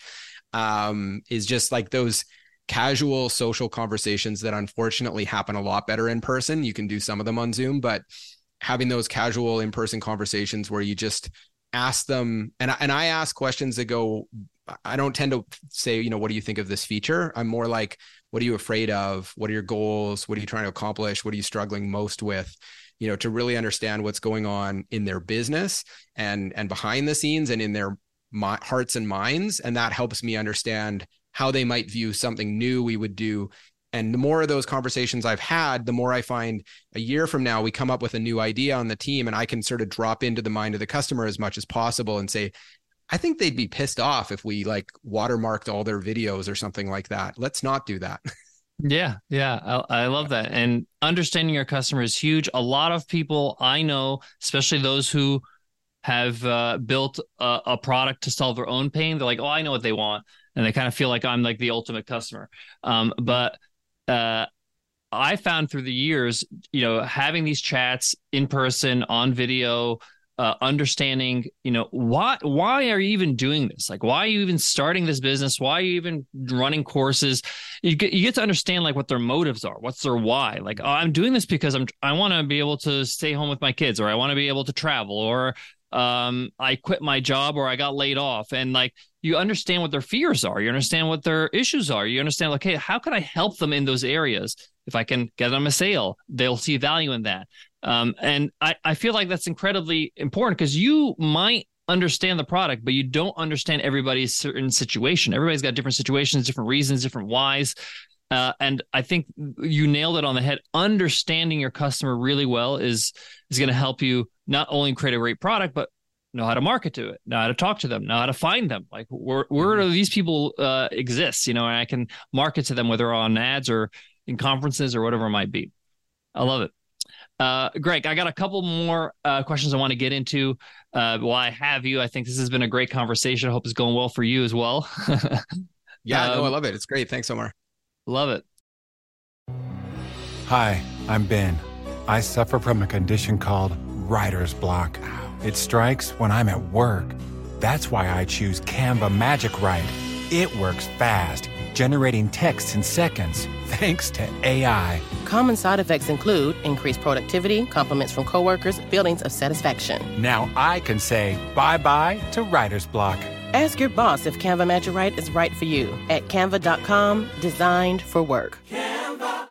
Um, is just like those casual social conversations that unfortunately happen a lot better in person. You can do some of them on Zoom, but having those casual in-person conversations where you just ask them. And I, and I ask questions that go, I don't tend to say, you know, what do you think of this feature? I'm more like, what are you afraid of? What are your goals? What are you trying to accomplish? What are you struggling most with? You know, to really understand what's going on in their business and, and behind the scenes and in their my, hearts and minds. And that helps me understand how they might view something new we would do. And the more of those conversations I've had, the more I find a year from now, we come up with a new idea on the team and I can sort of drop into the mind of the customer as much as possible and say, I think they'd be pissed off if we like watermarked all their videos or something like that. Let's not do that. Yeah. Yeah. I, I love that. And understanding your customer is huge. A lot of people I know, especially those who have uh, built a, a product to solve their own pain. They're like, oh, I know what they want. And they kind of feel like I'm like the ultimate customer. Um, but uh, I found through the years, you know, having these chats in person, on video, uh, understanding, you know, why, why are you even doing this? Like, why are you even starting this business? Why are you even running courses? You get, you get to understand like what their motives are, what's their why. Like, oh, I'm doing this because I'm, I want to be able to stay home with my kids, or I want to be able to travel, or um, I quit my job, or I got laid off. And like, you understand what their fears are. You understand what their issues are. You understand like, hey, how can I help them in those areas? If I can get them a sale, they'll see value in that. Um, and I, I feel like that's incredibly important because you might understand the product, but you don't understand everybody's certain situation. Everybody's got different situations, different reasons, different whys. Uh, and I think you nailed it on the head. Understanding your customer really well is, is going to help you not only create a great product, but know how to market to it, know how to talk to them, know how to find them. Like where, where do these people uh, exist? You know, and I can market to them, whether on ads or in conferences or whatever it might be. I love it. Uh, Greg, I got a couple more uh, questions I want to get into uh, while I have you. I think this has been a great conversation. I hope it's going well for you as well. yeah, um, no, I love it. It's great. Thanks, Omar. Love it. Hi, I'm Ben. I suffer from a condition called writer's block. It strikes when I'm at work. That's why I choose Canva Magic Write. It works fast, generating texts in seconds, thanks to A I. Common side effects include increased productivity, compliments from coworkers, feelings of satisfaction. Now I can say bye-bye to writer's block. Ask your boss if Canva Magic Write is right for you at canva dot com, designed for work. Canva.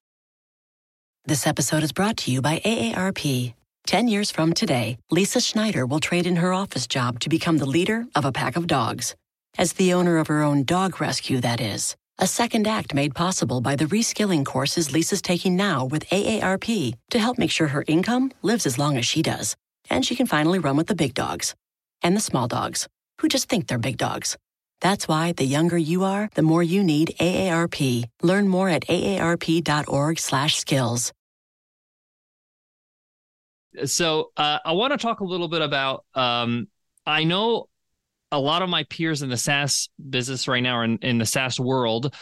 This episode is brought to you by A A R P. ten years from today, Lisa Schneider will trade in her office job to become the leader of a pack of dogs. As the owner of her own dog rescue, that is. A second act made possible by the reskilling courses Lisa's taking now with A A R P to help make sure her income lives as long as she does. And she can finally run with the big dogs. And the small dogs, who just think they're big dogs. That's why the younger you are, the more you need A A R P. Learn more at A A R P dot org slash skills. So uh, I want to talk a little bit about, um, I know a lot of my peers in the SaaS business right now, or in, in the SaaS world,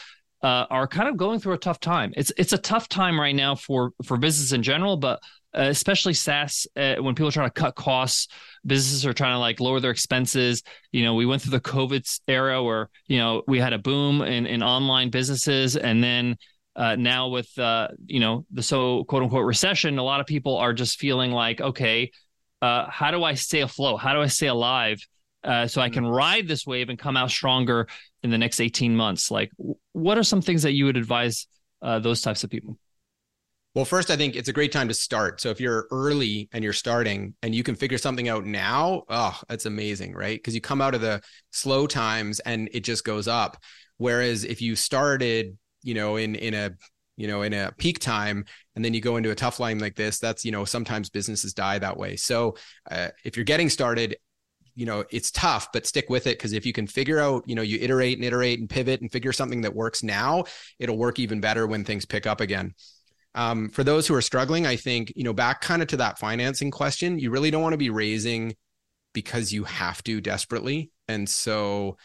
uh, are kind of going through a tough time. It's it's a tough time right now for, for business in general, but uh, especially SaaS, uh, when people are trying to cut costs, businesses are trying to like lower their expenses. You know, we went through the COVID era where, you know, we had a boom in, in online businesses, and then Uh, now with, uh, you know, the so quote unquote recession, a lot of people are just feeling like, okay, uh, how do I stay afloat? How do I stay alive? Uh, so I can ride this wave and come out stronger in the next eighteen months. Like, what are some things that you would advise uh, those types of people? Well, first, I think it's a great time to start. So if you're early and you're starting and you can figure something out now, oh, that's amazing, right? Because you come out of the slow times and it just goes up. Whereas if you started, you know, in, in a, you know, in a peak time, and then you go into a tough line like this, that's, you know, sometimes businesses die that way. So uh, if you're getting started, you know, it's tough, but stick with it. Cause if you can figure out, you know, you iterate and iterate and pivot and figure something that works now, it'll work even better when things pick up again. Um, for those who are struggling, I think, you know, back kind of to that financing question, you really don't want to be raising because you have to desperately. And so,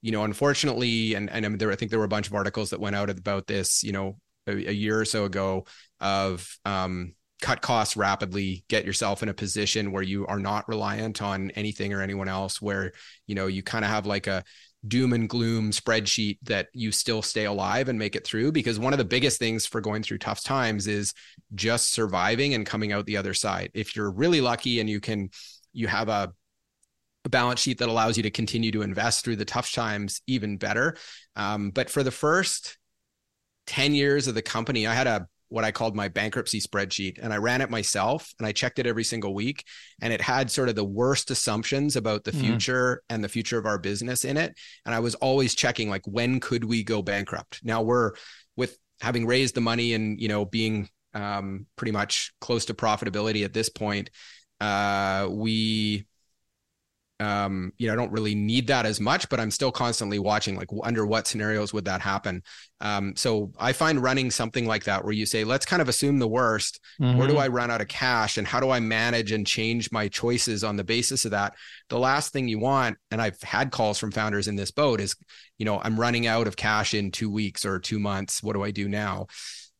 you know, unfortunately, and, and there, I think there were a bunch of articles that went out about this, you know, a, a year or so ago of um, cut costs rapidly, get yourself in a position where you are not reliant on anything or anyone else, where, you know, you kind of have like a doom and gloom spreadsheet that you still stay alive and make it through. Because one of the biggest things for going through tough times is just surviving and coming out the other side. If you're really lucky and you can, you have a, a balance sheet that allows you to continue to invest through the tough times, even better. Um, but for the first ten years of the company, I had a what I called my bankruptcy spreadsheet. And I ran it myself and I checked it every single week. And it had sort of the worst assumptions about the mm. future and the future of our business in it. And I was always checking, like, when could we go bankrupt? Now we're with having raised the money and, you know, being um, pretty much close to profitability at this point. Uh, we, um, you know, I don't really need that as much, but I'm still constantly watching, like, under what scenarios would that happen? Um, so I find running something like that, where you say, let's kind of assume the worst, mm-hmm. where do I run out of cash and how do I manage and change my choices on the basis of that? The last thing you want, and I've had calls from founders in this boat, is, you know, I'm running out of cash in two weeks or two months. What do I do now?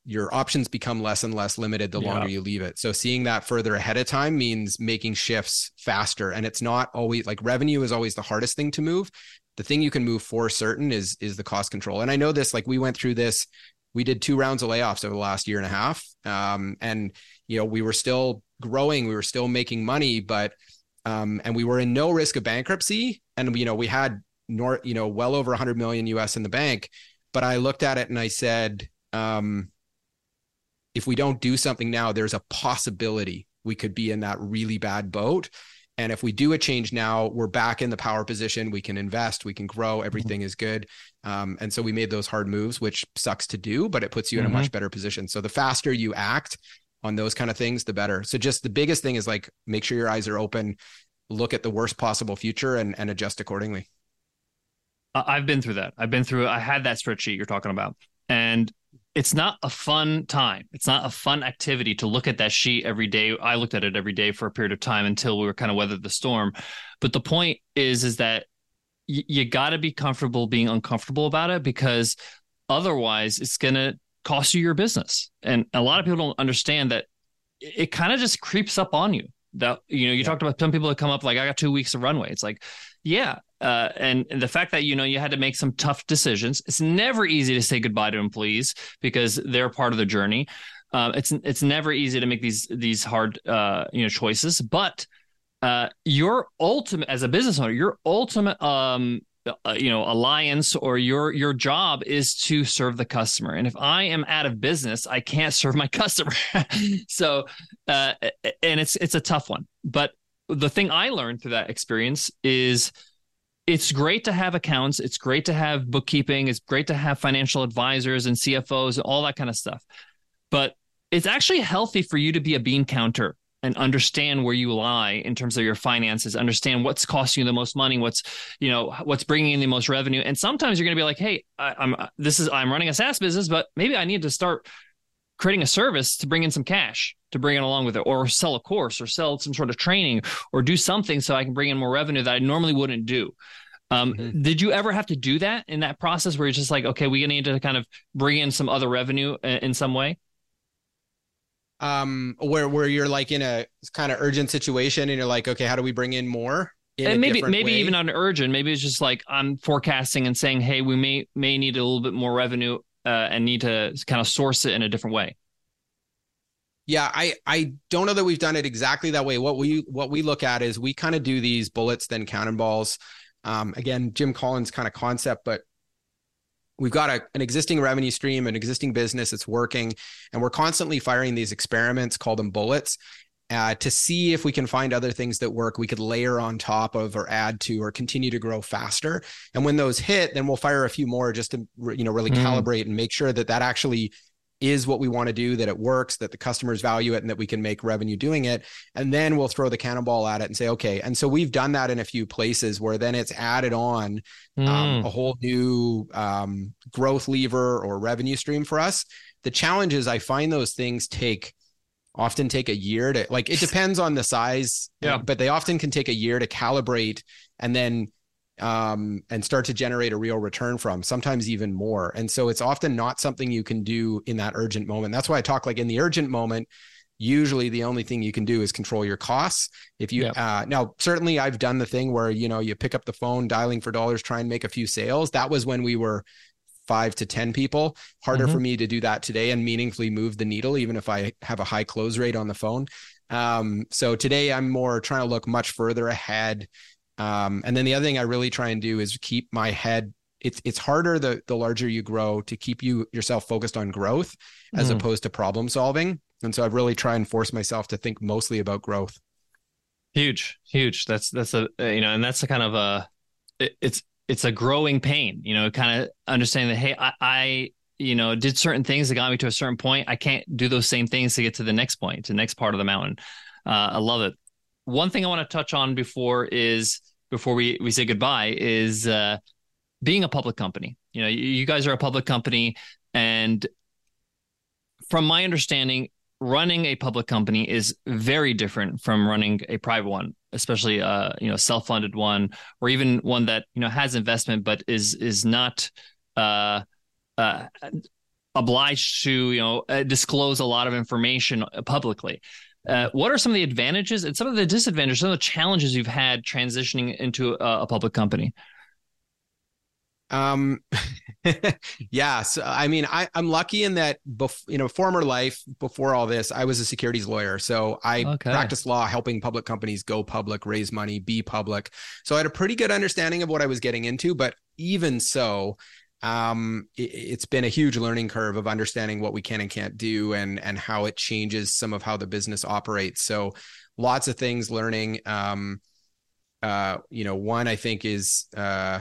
Your options become less and less limited the longer yeah. you leave it. So seeing that further ahead of time means making shifts faster. And it's not always like revenue is always the hardest thing to move. The thing you can move for certain is, is the cost control. And I know this, like we went through this, we did two rounds of layoffs over the last year and a half. Um, and, you know, we were still growing, we were still making money, but, um, and we were in no risk of bankruptcy. And, you know, we had, nor, you know, well over a hundred million U S in the bank, but I looked at it and I said, um, if we don't do something now, there's a possibility we could be in that really bad boat. And if we do a change now, we're back in the power position. We can invest, we can grow, everything mm-hmm. is good. Um, and so we made those hard moves, which sucks to do, but it puts you mm-hmm. in a much better position. So the faster you act on those kind of things, the better. So just the biggest thing is, like, make sure your eyes are open, look at the worst possible future and, and adjust accordingly. I've been through that. I've been through, I had that spreadsheet you're talking about. And it's not a fun time. It's not a fun activity to look at that sheet every day. I looked at it every day for a period of time until we were kind of weathered the storm. But the point is, is that y- you got to be comfortable being uncomfortable about it, because otherwise it's going to cost you your business. And a lot of people don't understand that it, it kind of just creeps up on you. That, you know, you yeah. talked about some people that come up like, I got two weeks of runway. It's like, yeah. Uh, and, and the fact that, you know, you had to make some tough decisions. It's never easy to say goodbye to employees because they're part of the journey. Uh, it's it's never easy to make these these hard uh, you know choices. But uh, your ultimate, as a business owner, your ultimate um, uh, you know alliance or your your job is to serve the customer. And if I am out of business, I can't serve my customer. so uh, and it's it's a tough one. But the thing I learned through that experience is, it's great to have accounts. It's great to have bookkeeping. It's great to have financial advisors and C F Os and all that kind of stuff. But it's actually healthy for you to be a bean counter and understand where you lie in terms of your finances, understand what's costing you the most money, what's, you know, what's bringing in the most revenue. And sometimes you're going to be like, hey, I, I'm this is I'm running a SaaS business, but maybe I need to start creating a service to bring in some cash, to bring it along with it, or sell a course or sell some sort of training or do something so I can bring in more revenue that I normally wouldn't do. Um, mm-hmm. Did you ever have to do that in that process where you're just like, okay, we need to kind of bring in some other revenue in some way? Um, where, where you're like in a kind of urgent situation and you're like, okay, how do we bring in more? And maybe maybe way? Even on urgent, maybe it's just like I'm forecasting and saying, hey, we may, may need a little bit more revenue Uh, and need to kind of source it in a different way. Yeah, I I don't know that we've done it exactly that way. What we what we look at is we kind of do these bullets, then cannonballs. Um, again, Jim Collins kind of concept, but we've got a, an existing revenue stream, an existing business, it's working, and we're constantly firing these experiments, call them bullets, uh, to see if we can find other things that work we could layer on top of or add to or continue to grow faster. And when those hit, then we'll fire a few more just to, you know, really mm. calibrate and make sure that that actually is what we want to do, that it works, that the customers value it, and that we can make revenue doing it. And then we'll throw the cannonball at it and say, okay. And so we've done that in a few places where then it's added on mm. um, a whole new um, growth lever or revenue stream for us. The challenge is I find those things take often take a year to, like, it depends on the size, yeah. but they often can take a year to calibrate and then, um, and start to generate a real return from, sometimes even more. And so it's often not something you can do in that urgent moment. That's why I talk like in the urgent moment, usually the only thing you can do is control your costs. If you, yep. uh, now certainly I've done the thing where, you know, you pick up the phone, dialing for dollars, try and make a few sales. That was when we were five to ten people. Harder mm-hmm. for me to do that today and meaningfully move the needle, even if I have a high close rate on the phone. Um, so today I'm more trying to look much further ahead. Um, and then the other thing I really try and do is keep my head. It's it's harder the the larger you grow to keep you yourself focused on growth as mm. opposed to problem solving. And so I've really tried and forced myself to think mostly about growth. Huge, huge. That's that's a you know, and that's a kind of a it, it's it's a growing pain. You know, kind of understanding that hey, I, I you know did certain things that got me to a certain point. I can't do those same things to get to the next point, to the next part of the mountain. Uh, I love it. One thing I want to touch on before is before we we say goodbye is. Uh, being a public company. You know, you guys are a public company. And from my understanding, running a public company is very different from running a private one, especially, uh, you know, self-funded one, or even one that, you know, has investment, but is, is not uh, uh, obliged to, you know, disclose a lot of information publicly. Uh, what are some of the advantages and some of the disadvantages, some of the challenges you've had transitioning into a, a public company? Um, yeah. So, I mean, I, I'm lucky in that, bef- you know, former life before all this, I was a securities lawyer. So I okay. practiced law, helping public companies go public, raise money, be public. So I had a pretty good understanding of what I was getting into, but even so, um, it, it's been a huge learning curve of understanding what we can and can't do and, and how it changes some of how the business operates. So lots of things learning, um, uh, you know, one I think is, uh,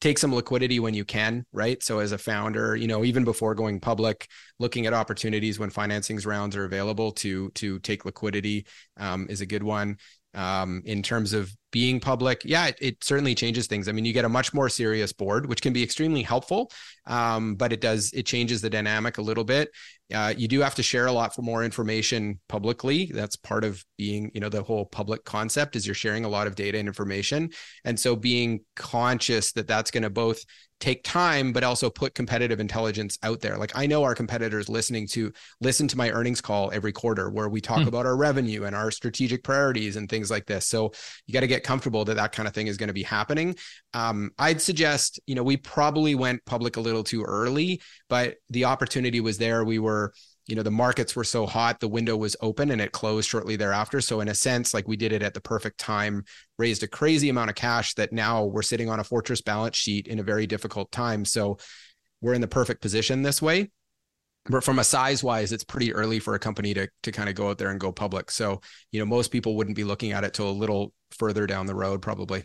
take some liquidity when you can, right? So as a founder, you know, even before going public, looking at opportunities when financing rounds are available to to take liquidity um, is a good one. Um, in terms of being public, yeah, it, it certainly changes things. I mean, you get a much more serious board, which can be extremely helpful, um, but it does it changes the dynamic a little bit. Uh, you do have to share a lot for more information publicly. That's part of being, you know, the whole public concept is you're sharing a lot of data and information. And so being conscious that that's going to both take time, but also put competitive intelligence out there. Like I know our competitors listening to listen to my earnings call every quarter where we talk mm. about our revenue and our strategic priorities and things like this. So you got to get comfortable that that kind of thing is going to be happening. Um, I'd suggest, you know, we probably went public a little too early, but the opportunity was there. We were you know, the markets were so hot, the window was open and it closed shortly thereafter. So in a sense, like we did it at the perfect time, raised a crazy amount of cash that now we're sitting on a fortress balance sheet in a very difficult time. So we're in the perfect position this way. But from a size wise, it's pretty early for a company to to kind of go out there and go public. So, you know, most people wouldn't be looking at it till a little further down the road, probably.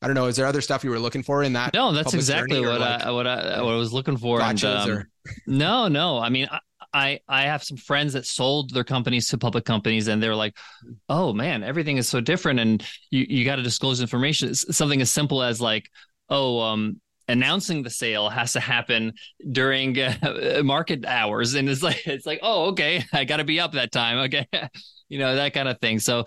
I don't know. Is there other stuff you were looking for in that? No, that's exactly what, like, I, what I what I was looking for. And, um, or... No, no. I mean, I, I, I have some friends that sold their companies to public companies and they're like, oh man, everything is so different. And you, you got to disclose information. It's something as simple as like, oh, um, announcing the sale has to happen during uh, market hours. And it's like, it's like, oh, okay. I got to be up that time. Okay. You know, that kind of thing. So,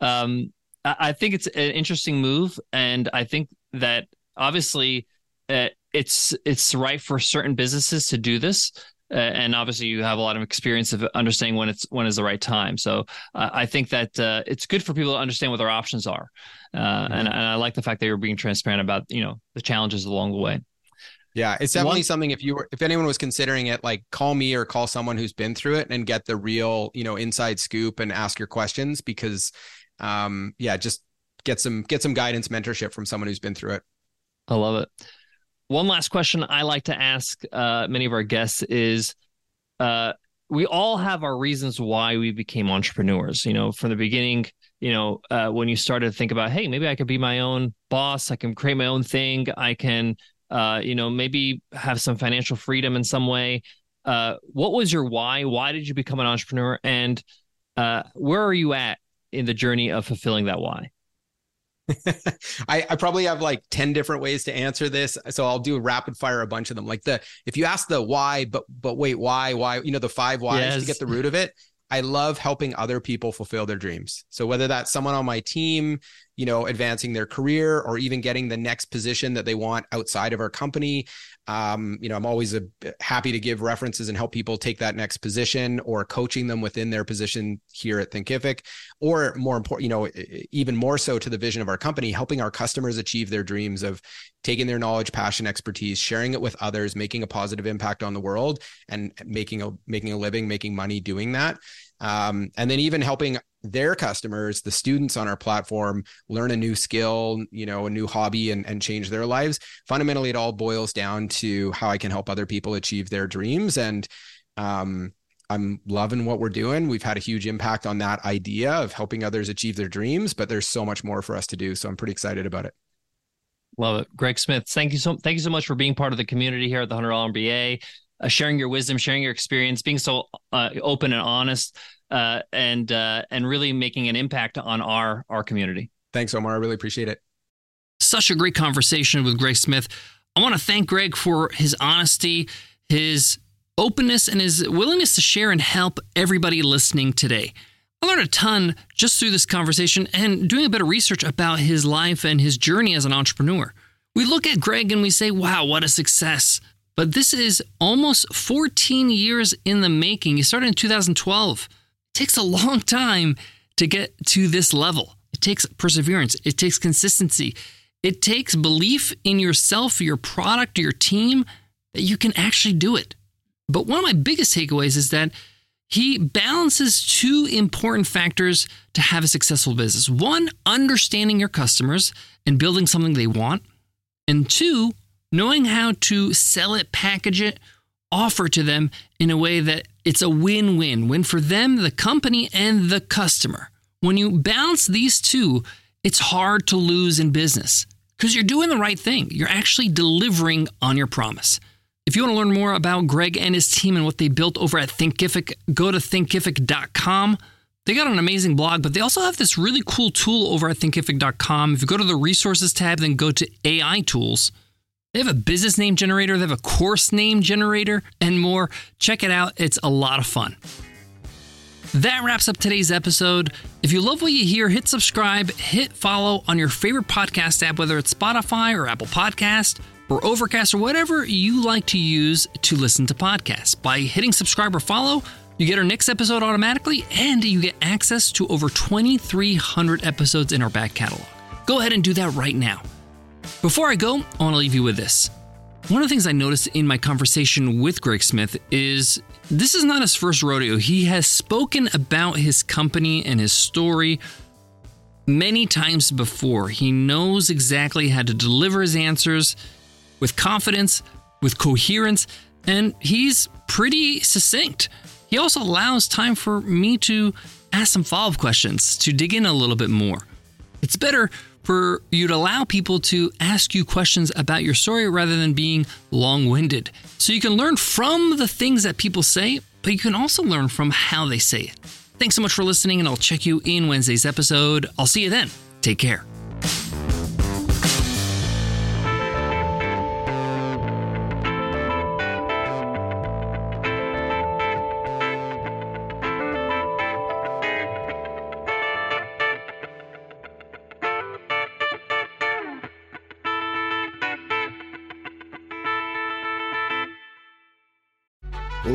um, I, I think it's an interesting move. And I think that obviously uh, it's, it's right for certain businesses to do this. Uh, and obviously you have a lot of experience of understanding when it's when is the right time. So uh, I think that uh, it's good for people to understand what their options are. Uh, mm-hmm. and, and I like the fact that you're being transparent about, you know, the challenges along the way. Yeah, it's definitely One, something if you were, if anyone was considering it, like call me or call someone who's been through it and get the real, you know, inside scoop and ask your questions because, um, yeah, just get some get some guidance, mentorship from someone who's been through it. I love it. One last question I like to ask uh, many of our guests is uh, we all have our reasons why we became entrepreneurs. You know, from the beginning, you know, uh, when you started to think about, hey, maybe I could be my own boss. I can create my own thing. I can, uh, you know, maybe have some financial freedom in some way. Uh, what was your why? Why did you become an entrepreneur? And uh, where are you at in the journey of fulfilling that why? I, I probably have like ten different ways to answer this. So I'll do rapid fire a bunch of them. Like the, if you ask the why, but, but wait, why, why, you know, the five whys yes. to get the root of it. I love helping other people fulfill their dreams. So whether that's someone on my team, you know, advancing their career or even getting the next position that they want outside of our company. Um, you know, I'm always a, happy to give references and help people take that next position or coaching them within their position here at Thinkific, or more important, you know, even more so to the vision of our company, helping our customers achieve their dreams of taking their knowledge, passion, expertise, sharing it with others, making a positive impact on the world and making a, making a living, making money doing that. Um, and then even helping their customers, the students on our platform, learn a new skill, you know, a new hobby and, and change their lives. Fundamentally, it all boils down to how I can help other people achieve their dreams. And um, I'm loving what we're doing. We've had a huge impact on that idea of helping others achieve their dreams, but there's so much more for us to do. So I'm pretty excited about it. Love it. Greg Smith, thank you so, thank you so much for being part of the community here at the one hundred dollar M B A. Uh, sharing your wisdom, sharing your experience, being so uh, open and honest, uh, and uh, and really making an impact on our our community. Thanks, Omar. I really appreciate it. Such a great conversation with Greg Smith. I want to thank Greg for his honesty, his openness, and his willingness to share and help everybody listening today. I learned a ton just through this conversation and doing a bit of research about his life and his journey as an entrepreneur. We look at Greg and we say, wow, what a success. But this is almost fourteen years in the making. He started in two thousand twelve. It takes a long time to get to this level. It takes perseverance. It takes consistency. It takes belief in yourself, your product, your team, that you can actually do it. But one of my biggest takeaways is that he balances two important factors to have a successful business. One, understanding your customers and building something they want. And two, knowing how to sell it, package it, offer to them in a way that it's a win-win. Win for them, the company, and the customer. When you balance these two, it's hard to lose in business because you're doing the right thing. You're actually delivering on your promise. If you want to learn more about Greg and his team and what they built over at Thinkific, go to thinkific dot com. They got an amazing blog, but they also have this really cool tool over at thinkific dot com. If you go to the resources tab, then go to A I tools. They have a business name generator, they have a course name generator, and more. Check it out. It's a lot of fun. That wraps up today's episode. If you love what you hear, hit subscribe, hit follow on your favorite podcast app, whether it's Spotify or Apple Podcast or Overcast or whatever you like to use to listen to podcasts. By hitting subscribe or follow, you get our next episode automatically, and you get access to over twenty-three hundred episodes in our back catalog. Go ahead and do that right now. Before I go, I want to leave you with this. One of the things I noticed in my conversation with Greg Smith is this is not his first rodeo. He has spoken about his company and his story many times before. He knows exactly how to deliver his answers with confidence, with coherence, and he's pretty succinct. He also allows time for me to ask some follow-up questions, to dig in a little bit more. It's better for you to allow people to ask you questions about your story rather than being long-winded. So you can learn from the things that people say, but you can also learn from how they say it. Thanks so much for listening, and I'll check you in Wednesday's episode. I'll see you then. Take care.